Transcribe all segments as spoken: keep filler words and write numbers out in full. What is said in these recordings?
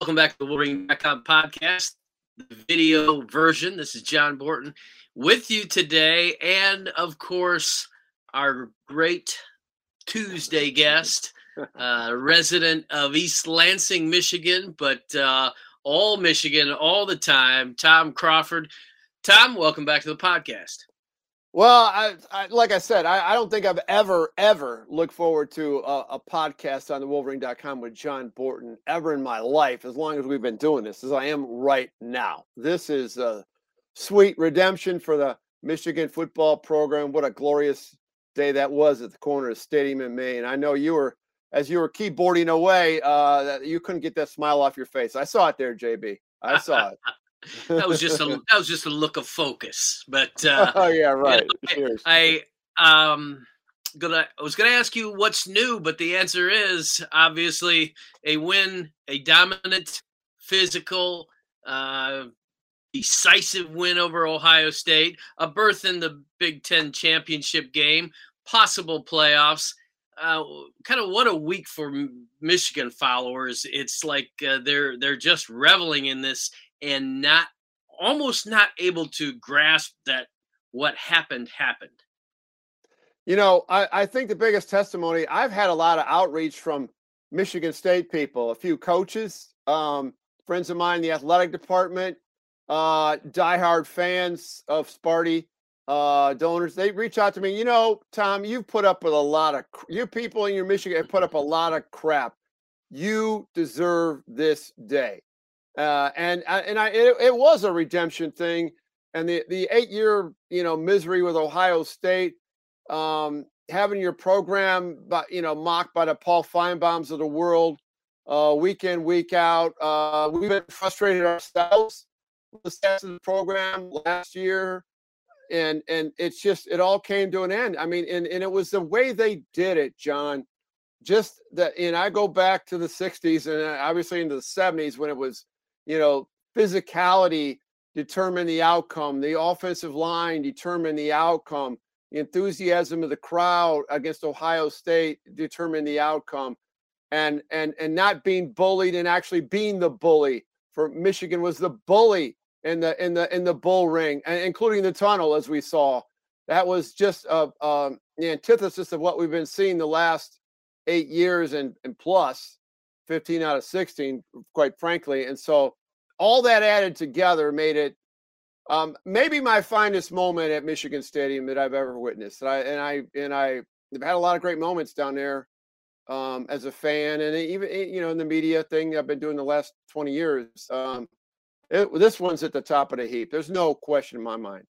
Welcome back to the Wolverine dot com podcast, the video version. This is John Borton with you today. And, of course, our great Tuesday guest, uh, resident of East Lansing, Michigan, but uh, all Michigan all the time, Tom Crawford. Tom, welcome back to the podcast. Well, I, I, like I said, I, I don't think I've ever, ever looked forward to a, a podcast on the Wolverine dot com with John Borton ever in my life, as long as we've been doing this, as I am right now. This is a sweet redemption for the Michigan football program. What a glorious day that was at the corner of the stadium in Maine. I know you were, as you were keyboarding away, uh, you couldn't get that smile off your face. I saw it there, J B. I saw it. that was just a that was just a look of focus, but uh, oh yeah, right. You know, I, I um gonna I was gonna ask you what's new, but the answer is obviously a win, a dominant, physical, uh, decisive win over Ohio State, a berth in the Big Ten championship game, possible playoffs. Uh, kind of what a week for Michigan followers. It's like uh, they're they're just reveling in this. And not almost not able to grasp that what happened happened. You know, I, I think the biggest testimony, I've had a lot of outreach from Michigan State people, a few coaches, um, friends of mine in the athletic department, uh, diehard fans of Sparty, uh, donors. They reach out to me. You know, Tom, you've put up with a lot of you people in your Michigan have put up a lot of crap. You deserve this day. Uh, and and I it, it was a redemption thing, and the, the eight year you know misery with Ohio State, um, having your program but you know mocked by the Paul Feinbaums of the world, uh, week in week out. Uh, we've been frustrated ourselves with the stats of the program last year, and and it's just it all came to an end. I mean, and and it was the way they did it, John. Just that, and I go back to the sixties and obviously into the seventies when it was. You know, physicality determined the outcome. The offensive line determined the outcome. The enthusiasm of the crowd against Ohio State determined the outcome. And and and not being bullied and actually being the bully for Michigan was the bully in the in the in the bull ring, and including the tunnel, as we saw. That was just a, a, the antithesis of what we've been seeing the last eight years and, and plus. fifteen out of sixteen, quite frankly. And so all that added together made it um, maybe my finest moment at Michigan Stadium that I've ever witnessed. And I, and I, and I have had a lot of great moments down there um, as a fan. And even, you know, in the media thing I've been doing the last twenty years, um, it, this one's at the top of the heap. There's no question in my mind.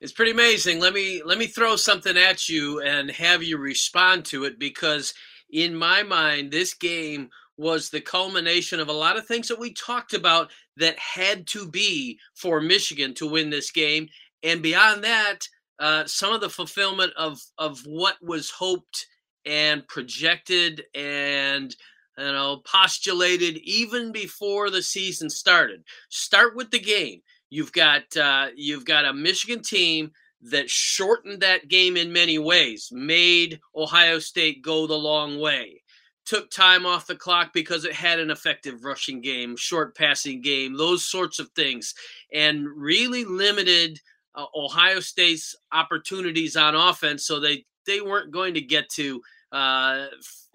It's pretty amazing. Let me, let me throw something at you and have you respond to it, because in my mind, this game was the culmination of a lot of things that we talked about that had to be for Michigan to win this game. And beyond that, uh, some of the fulfillment of, of what was hoped and projected and, you know, postulated even before the season started. Start with the game. You've got uh, you've got a Michigan team that shortened that game in many ways, made Ohio State go the long way, took time off the clock because it had an effective rushing game, short passing game, those sorts of things, and really limited uh, Ohio State's opportunities on offense, so they, they weren't going to get to uh,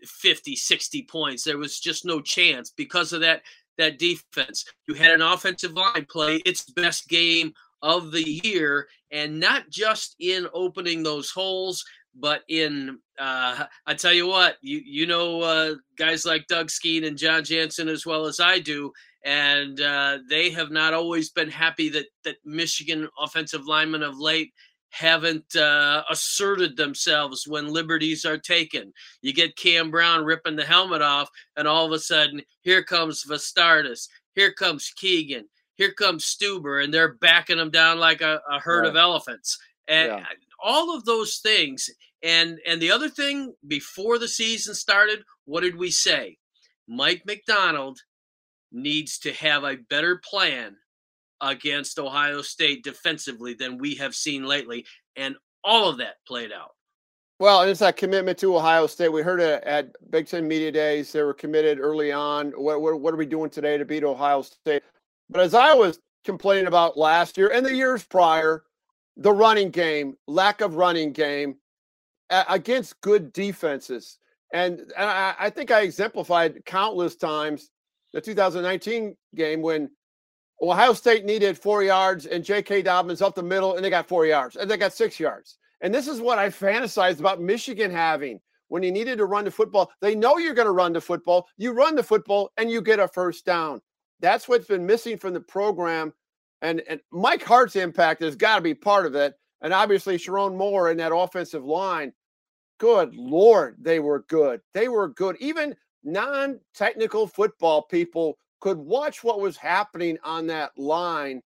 fifty, sixty points. There was just no chance because of that, that defense. You had an offensive line play its best game of the year, and not just in opening those holes, but in, uh, I tell you what, you you know uh, guys like Doug Skeen and John Jansen as well as I do, and uh, they have not always been happy that, that Michigan offensive linemen of late haven't uh, asserted themselves when liberties are taken. You get Cam Brown ripping the helmet off, and all of a sudden, here comes Vastardis, here comes Keegan, here comes Stuber, and they're backing them down like a, a herd yeah. of elephants. And yeah. all of those things. And and the other thing, before the season started, what did we say? Mike McDonald needs to have a better plan against Ohio State defensively than we have seen lately. And all of that played out. Well, and it's that commitment to Ohio State. We heard it at Big Ten Media Days. They were committed early on. What, what, what are we doing today to beat Ohio State? But as I was complaining about last year and the years prior, the running game, lack of running game against good defenses. And, and I, I think I exemplified countless times the two thousand nineteen game when Ohio State needed four yards and J K. Dobbins up the middle, and they got four yards, and they got six yards. And this is what I fantasized about Michigan having when you needed to run the football. They know you're going to run the football. You run the football, and you get a first down. That's what's been missing from the program. And, and Mike Hart's impact has got to be part of it. And obviously Sharon Moore and that offensive line, good Lord, they were good. They were good. Even non-technical football people could watch what was happening on that line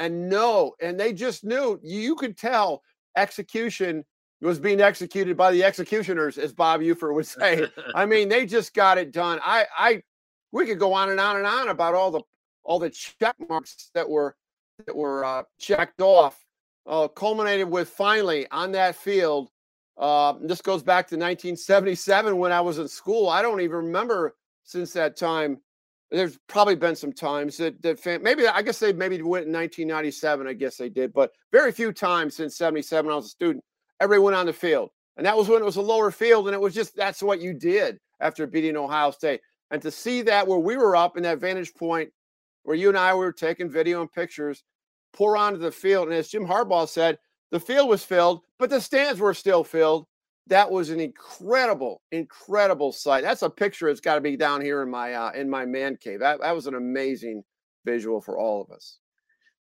and know. And they just knew. You could tell execution was being executed by the executioners, as Bob Ufer would say. I mean, they just got it done. I, I, we could go on and on and on about all the all the check marks that were that were uh, checked off, uh, culminated with finally on that field. Uh, this goes back to nineteen seventy-seven when I was in school. I don't even remember since that time. There's probably been some times that, that fan, maybe I guess they maybe went in nineteen ninety-seven. I guess they did, but very few times since seventy-seven. I was a student. Everyone on the field, and that was when it was a lower field, and it was just that's what you did after beating Ohio State. And to see that where we were up in that vantage point, where you and I were taking video and pictures, pour onto the field, and as Jim Harbaugh said, the field was filled, but the stands were still filled. That was an incredible, incredible sight. That's a picture that's got to be down here in my uh, in my man cave. That, that was an amazing visual for all of us.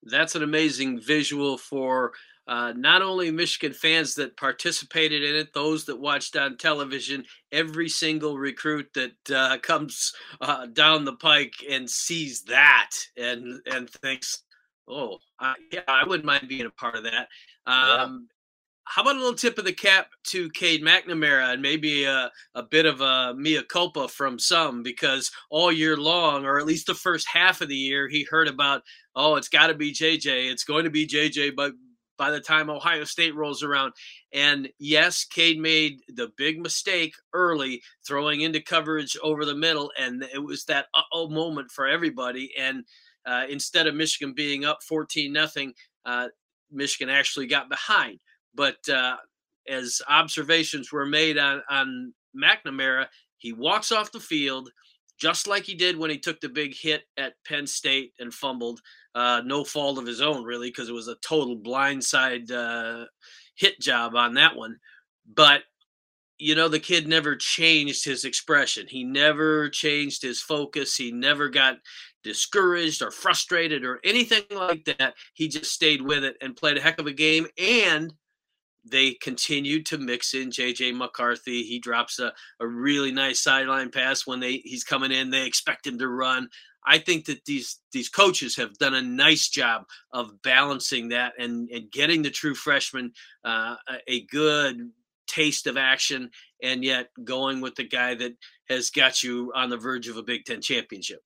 That's an amazing visual for uh, not only Michigan fans that participated in it, those that watched on television, every single recruit that uh, comes uh, down the pike and sees that and and thinks, oh, I, yeah, I wouldn't mind being a part of that. Um, yeah. How about a little tip of the cap to Cade McNamara and maybe a, a bit of a mea culpa from some, because all year long, or at least the first half of the year, he heard about, oh, it's got to be J J. It's going to be J J, but by the time Ohio State rolls around. And yes, Cade made the big mistake early, throwing into coverage over the middle, and it was that uh-oh moment for everybody. And uh, instead of Michigan being up fourteen nothing, uh, Michigan actually got behind. But uh, as observations were made on, on McNamara, he walks off the field just like he did when he took the big hit at Penn State and fumbled. Uh, no fault of his own, really, because it was a total blindside uh, hit job on that one. But, you know, the kid never changed his expression. He never changed his focus. He never got discouraged or frustrated or anything like that. He just stayed with it and played a heck of a game. And they continued to mix in J J. McCarthy. He drops a, a really nice sideline pass when they he's coming in. They expect him to run. I think that these these coaches have done a nice job of balancing that and, and getting the true freshman uh, a good taste of action, and yet going with the guy that has got you on the verge of a Big Ten championship.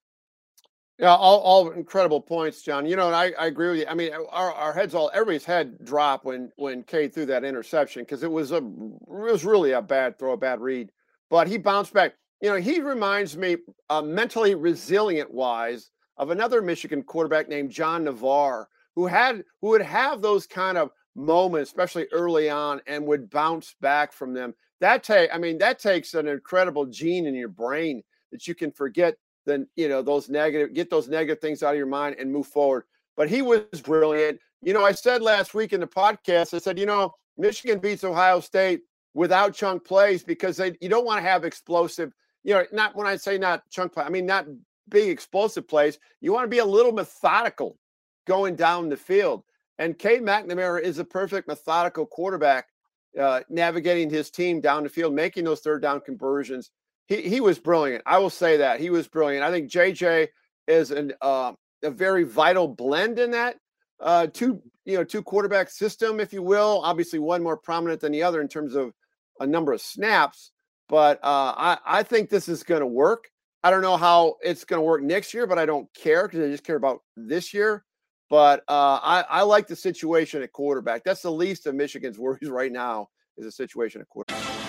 Yeah, all, all incredible points, John. You know, and I, I agree with you. I mean, our, our heads all, everybody's head dropped when when Cade threw that interception, because it was a, it was really a bad throw, a bad read. But he bounced back. You know, he reminds me, uh, mentally resilient-wise, of another Michigan quarterback named John Navarre, who had who would have those kind of moments, especially early on, and would bounce back from them. That take, I mean, that takes an incredible gene in your brain that you can forget. Then, you know, those negative, get those negative things out of your mind and move forward. But he was brilliant. You know, I said last week in the podcast, I said, you know, Michigan beats Ohio State without chunk plays, because they you don't want to have explosive, you know, not when I say not chunk play, I mean, not big explosive plays. You want to be a little methodical going down the field. And Cade McNamara is a perfect methodical quarterback, uh, navigating his team down the field, making those third down conversions. He he was brilliant. I will say that. He was brilliant. I think J J is an, uh, a very vital blend in that uh, two, you know, two quarterback system, if you will. Obviously, one more prominent than the other in terms of a number of snaps. But uh, I, I think this is going to work. I don't know how it's going to work next year, but I don't care because I just care about this year. But uh, I, I like the situation at quarterback. That's the least of Michigan's worries right now is the situation at quarterback.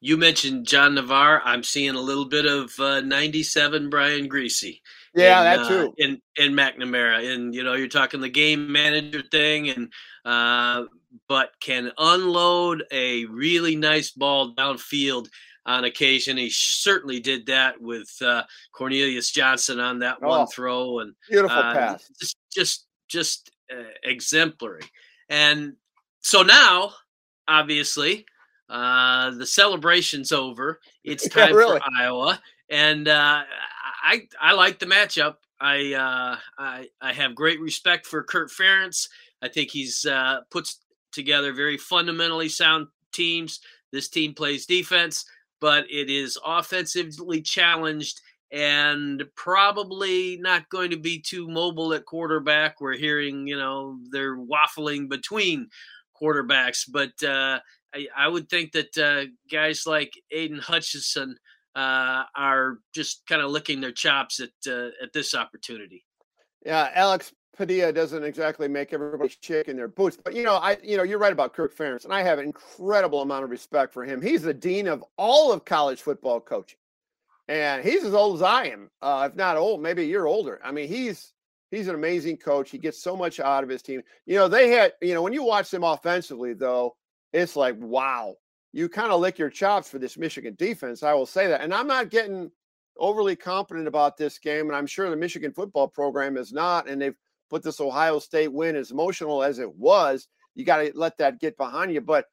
You mentioned John Navarre. I'm seeing a little bit of uh, ninety-seven Brian Griese. Yeah, and, that too. Uh, and, and McNamara. And, you know, you're talking the game manager thing, and uh, but can unload a really nice ball downfield on occasion. He certainly did that with uh, Cornelius Johnson on that oh, one throw. And beautiful uh, pass. Just, just, just uh, exemplary. And so now, obviously, Uh, the celebration's over. It's time yeah, really. for Iowa, and uh, I I like the matchup. I uh, I I have great respect for Kurt Ferentz. I think he's uh, puts together very fundamentally sound teams. This team plays defense, but it is offensively challenged and probably not going to be too mobile at quarterback. We're hearing, you know, they're waffling between quarterbacks, but. Uh, I would think that uh, guys like Aidan Hutchinson uh, are just kind of licking their chops at uh, at this opportunity. Yeah, Alex Padilla doesn't exactly make everybody shake in their boots, but you know, I you know, you're right about Kurt Ferentz, and I have an incredible amount of respect for him. He's the dean of all of college football coaching, and he's as old as I am, uh, if not old, maybe a year older. I mean, he's he's an amazing coach. He gets so much out of his team. You know, they had you know when you watch them offensively though. It's like, wow, you kind of lick your chops for this Michigan defense. I will say that. And I'm not getting overly confident about this game. And I'm sure the Michigan football program is not. And they've put this Ohio State win, as emotional as it was. You got to let that get behind you. But,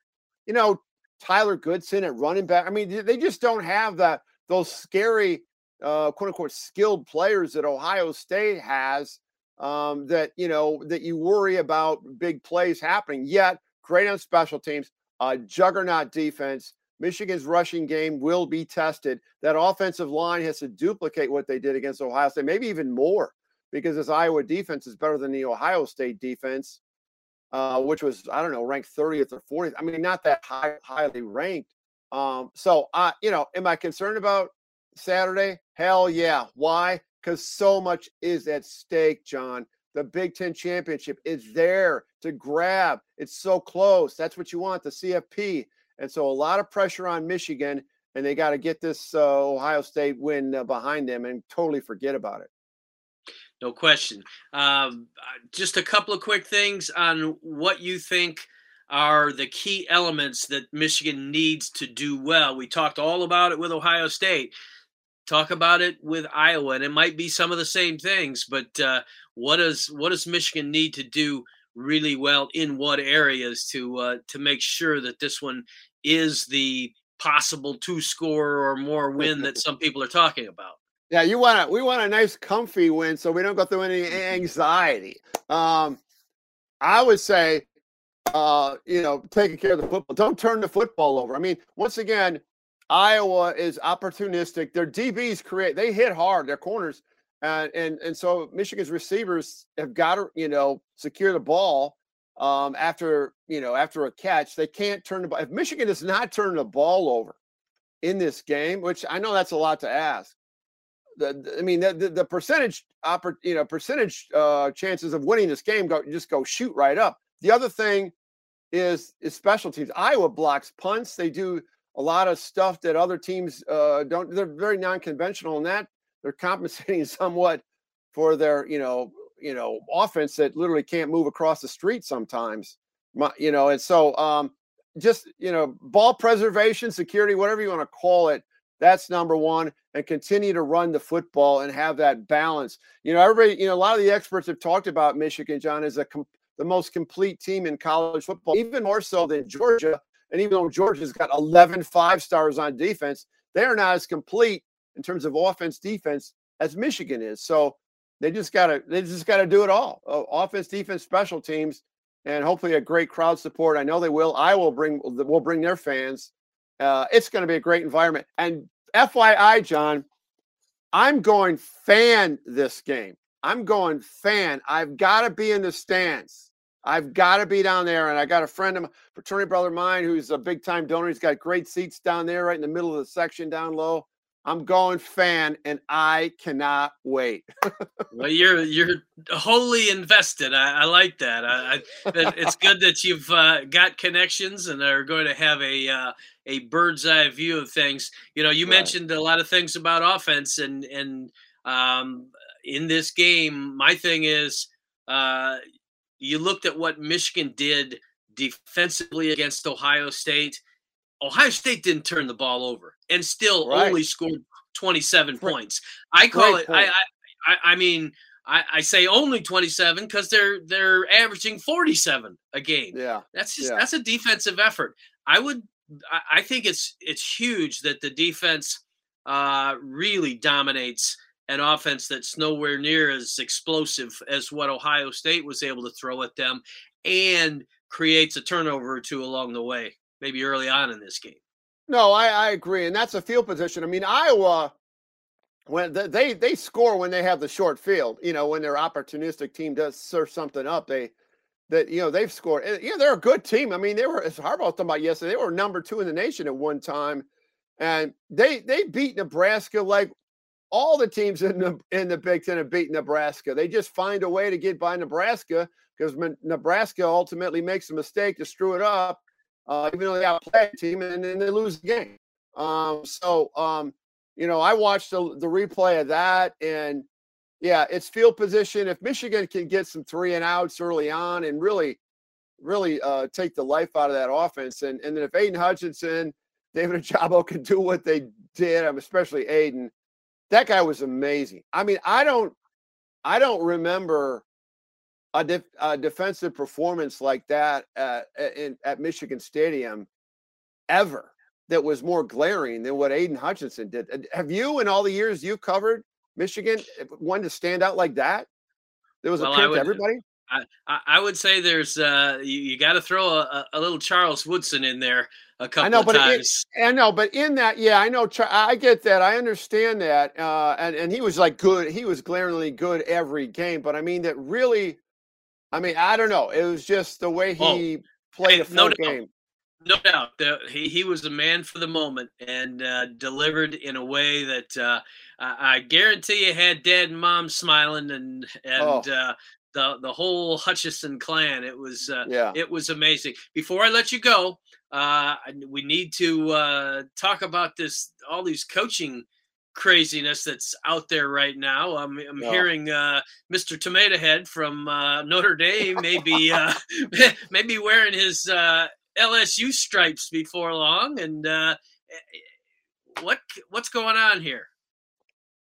you know, Tyler Goodson at running back. I mean, they just don't have that those scary, uh, quote unquote, skilled players that Ohio State has um, that, you know, that you worry about big plays happening yet. Great on special teams, uh, juggernaut defense. Michigan's rushing game will be tested. That offensive line has to duplicate what they did against Ohio State, maybe even more, because this Iowa defense is better than the Ohio State defense, uh, which was, I don't know, ranked thirtieth or fortieth. I mean, not that high, highly ranked. Um, so, uh, you know, am I concerned about Saturday? Hell yeah. Why? Because so much is at stake, John. The Big Ten championship is there to grab. It's so close. That's what you want, the C F P. And so a lot of pressure on Michigan, and they got to get this uh, Ohio State win uh, behind them and totally forget about it. No question. Um, just a couple of quick things on what you think are the key elements that Michigan needs to do well. We talked all about it with Ohio State. Talk about it with Iowa, and it might be some of the same things, but uh, what does what does Michigan need to do really well in what areas to uh, to make sure that this one is the possible two-score or more win that some people are talking about? Yeah, you want we want a nice, comfy win so we don't go through any anxiety. Um, I would say, uh, you know, taking care of the football. Don't turn the football over. I mean, once again, Iowa is opportunistic. Their D Bs create, they hit hard, their corners. Uh, and, and so Michigan's receivers have got to, you know, secure the ball um, after, you know, after a catch. They can't turn the ball. If Michigan does not turn the ball over in this game, which I know that's a lot to ask. The, the, I mean, the, the, the percentage, oppor- you know, percentage uh, chances of winning this game go just go shoot right up. The other thing is, is special teams. Iowa blocks punts. They do a lot of stuff that other teams uh, don't. They're very non-conventional in that. They're compensating somewhat for their, you know, you know, offense that literally can't move across the street sometimes, My, you know, and so um, just, you know, ball preservation, security, whatever you want to call it, that's number one, and continue to run the football and have that balance. You know, everybody, you know, a lot of the experts have talked about Michigan, John, as a com- the most complete team in college football, even more so than Georgia. And even though Georgia's got eleven five-stars on defense, they are not as complete in terms of offense, defense as Michigan is. So they just got to they just got to do it all: uh, offense, defense, special teams, and hopefully a great crowd support. I know they will. I will bring will bring their fans. Uh, it's going to be a great environment. And F Y I, John, I'm going fan this game. I'm going fan. I've got to be in the stands. I've got to be down there, and I got a friend of my fraternity brother of mine who's a big-time donor. He's got great seats down there right in the middle of the section down low. I'm going fan, and I cannot wait. Well, you're you're wholly invested. I, I like that. I, I, it's good that you've uh, got connections and are going to have a uh, a bird's eye view of things. You know, you right. mentioned a lot of things about offense, and and um, in this game, my thing is uh, – you looked at what Michigan did defensively against Ohio State. Ohio State didn't turn the ball over and still right. only scored twenty-seven Great. points. I call Great it. I, I I mean, I, I say only twenty-seven because they're they're averaging forty-seven a game. Yeah, that's just, yeah. that's a defensive effort. I would. I think it's it's huge that the defense uh, really dominates an offense that's nowhere near as explosive as what Ohio State was able to throw at them, and creates a turnover or two along the way, maybe early on in this game. No, I, I agree. And that's a field position. I mean, Iowa, when they, they, they score when they have the short field, you know, when their opportunistic team does serve something up, they, that, you know, they've scored. You know, they're a good team. I mean, they were, as Harbaugh was talking about yesterday, they were number two in the nation at one time, and they, they beat Nebraska like, all the teams in the in the Big Ten have beaten Nebraska. They just find a way to get by Nebraska because Nebraska ultimately makes a mistake to screw it up, uh, even though they outplay the team, and then they lose the game. Um, so, um, you know, I watched the, the replay of that, and, yeah, it's field position. If Michigan can get some three and outs early on and really, really uh, take the life out of that offense, and, and then if Aidan Hutchinson, David Ajabo can do what they did, especially Aidan, that guy was amazing. I mean, I don't, I don't remember a, def, a defensive performance like that at, in, at Michigan Stadium ever that was more glaring than what Aidan Hutchinson did. Have you, in all the years you covered Michigan, one to stand out like that? There was well, a pick to everybody. I, I would say there's uh, you, you got to throw a, a little Charles Woodson in there a couple I know, of but times. It, I know, but in that, yeah, I know. I get that. I understand that. Uh, and and he was like good. He was glaringly good every game. But I mean that really. I mean, I don't know. It was just the way he oh, played a full no game. No doubt, he he was a man for the moment and uh, delivered in a way that uh, I, I guarantee you had Dad and Mom smiling and and. Oh. Uh, The the whole Hutchinson clan, it was uh, yeah. it was amazing. Before I let you go, uh, we need to uh, talk about this all these coaching craziness that's out there right now. I'm I'm yeah. hearing uh, Mister Tomato Head from uh, Notre Dame maybe uh, maybe wearing his uh, L S U stripes before long. And uh, what what's going on here?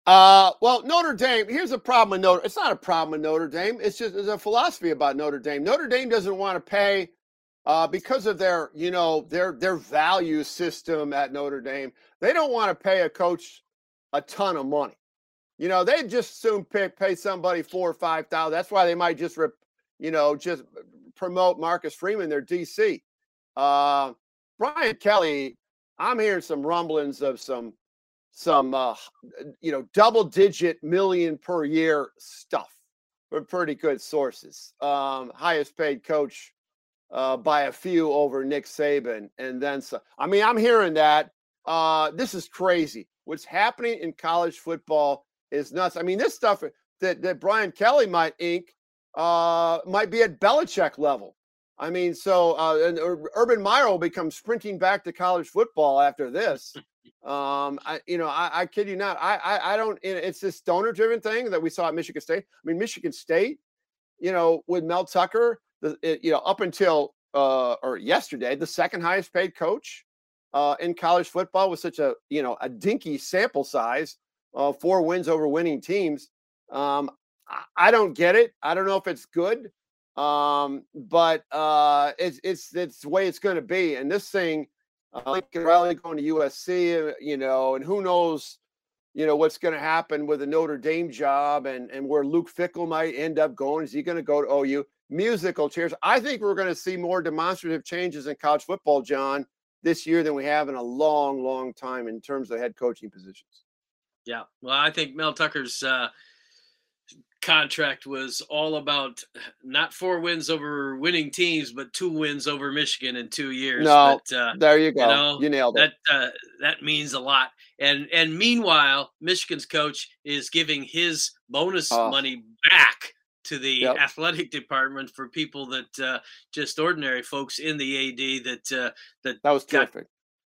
Uh, well, Notre Dame, here's a problem with Notre Dame. It's not a problem with Notre Dame. It's just there's a philosophy about Notre Dame. Notre Dame doesn't want to pay uh, because of their, you know, their their value system at Notre Dame. They don't want to pay a coach a ton of money. You know, they just soon pay, pay somebody four or five thousand. That's why they might just, rep, you know, just promote Marcus Freeman, their D C. Uh, Brian Kelly, I'm hearing some rumblings of some. some, uh, you know, double-digit million per year stuff from pretty good sources. Um, highest-paid coach uh, by a few over Nick Saban. And then, so, I mean, I'm hearing that. Uh, this is crazy. What's happening in college football is nuts. I mean, this stuff that, that Brian Kelly might ink uh, might be at Belichick level. I mean, so uh, and Urban Meyer will become sprinting back to college football after this. Um, I, you know, I, I kid you not. I, I, I don't. It's this donor-driven thing that we saw at Michigan State. I mean, Michigan State you know, with Mel Tucker, the, it, you know, up until uh, or yesterday, the second highest paid coach uh, in college football with such a, you know, a dinky sample size of uh, four wins over winning teams. Um, I, I don't get it. I don't know if it's good, um, but uh, it's, it's, it's the way it's going to be. And this thing, uh, Lincoln Riley going to U S C, you know, and who knows, you know, what's going to happen with the Notre Dame job and, and where Luke Fickell might end up going. Is he going to go to O U? Musical chairs. I think we're going to see more demonstrative changes in college football, John, this year than we have in a long, long time in terms of head coaching positions. Yeah. Well, I think Mel Tucker's uh, contract was all about not four wins over winning teams, but two wins over Michigan in two years. No, but, uh, there you go. You know, you nailed it. That, uh, that means a lot. And, and meanwhile, Michigan's coach is giving his bonus uh, money back to the yep. athletic department for people that uh, just ordinary folks in the A D that uh, that, that was got terrific.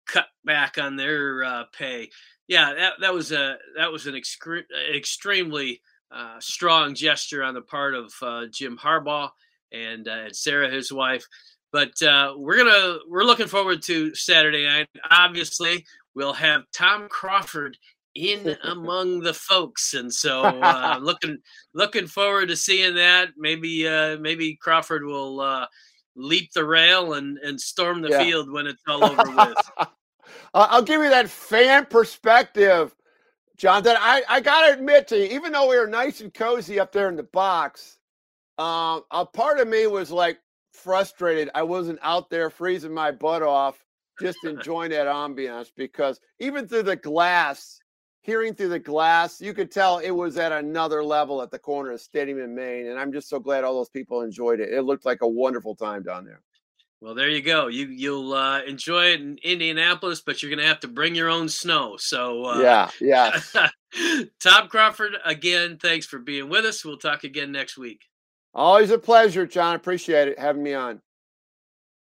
Cut back on their uh, pay. Yeah, that, that was a that was an excre- extremely uh, strong gesture on the part of uh, Jim Harbaugh and, uh, and Sarah, his wife. But uh, we're gonna we're looking forward to Saturday night. Obviously, we'll have Tom Crawford in among the folks, and so uh, looking looking forward to seeing that. Maybe uh, maybe Crawford will uh, leap the rail and and storm the yeah. field when it's all over with. uh, I'll give you that fan perspective, John. That I I gotta admit to you, even though we were nice and cozy up there in the box, um, a part of me was like frustrated. I wasn't out there freezing my butt off, just enjoying that ambiance, because even through the glass. Hearing through the glass, you could tell it was at another level at the corner of Stadium and Main, and I'm just so glad all those people enjoyed it. It looked like a wonderful time down there. Well, there you go. You, you'll uh, enjoy it in Indianapolis, but you're going to have to bring your own snow. So uh, yeah, yeah. Tom Crawford, again, thanks for being with us. We'll talk again next week. Always a pleasure, John. Appreciate it having me on.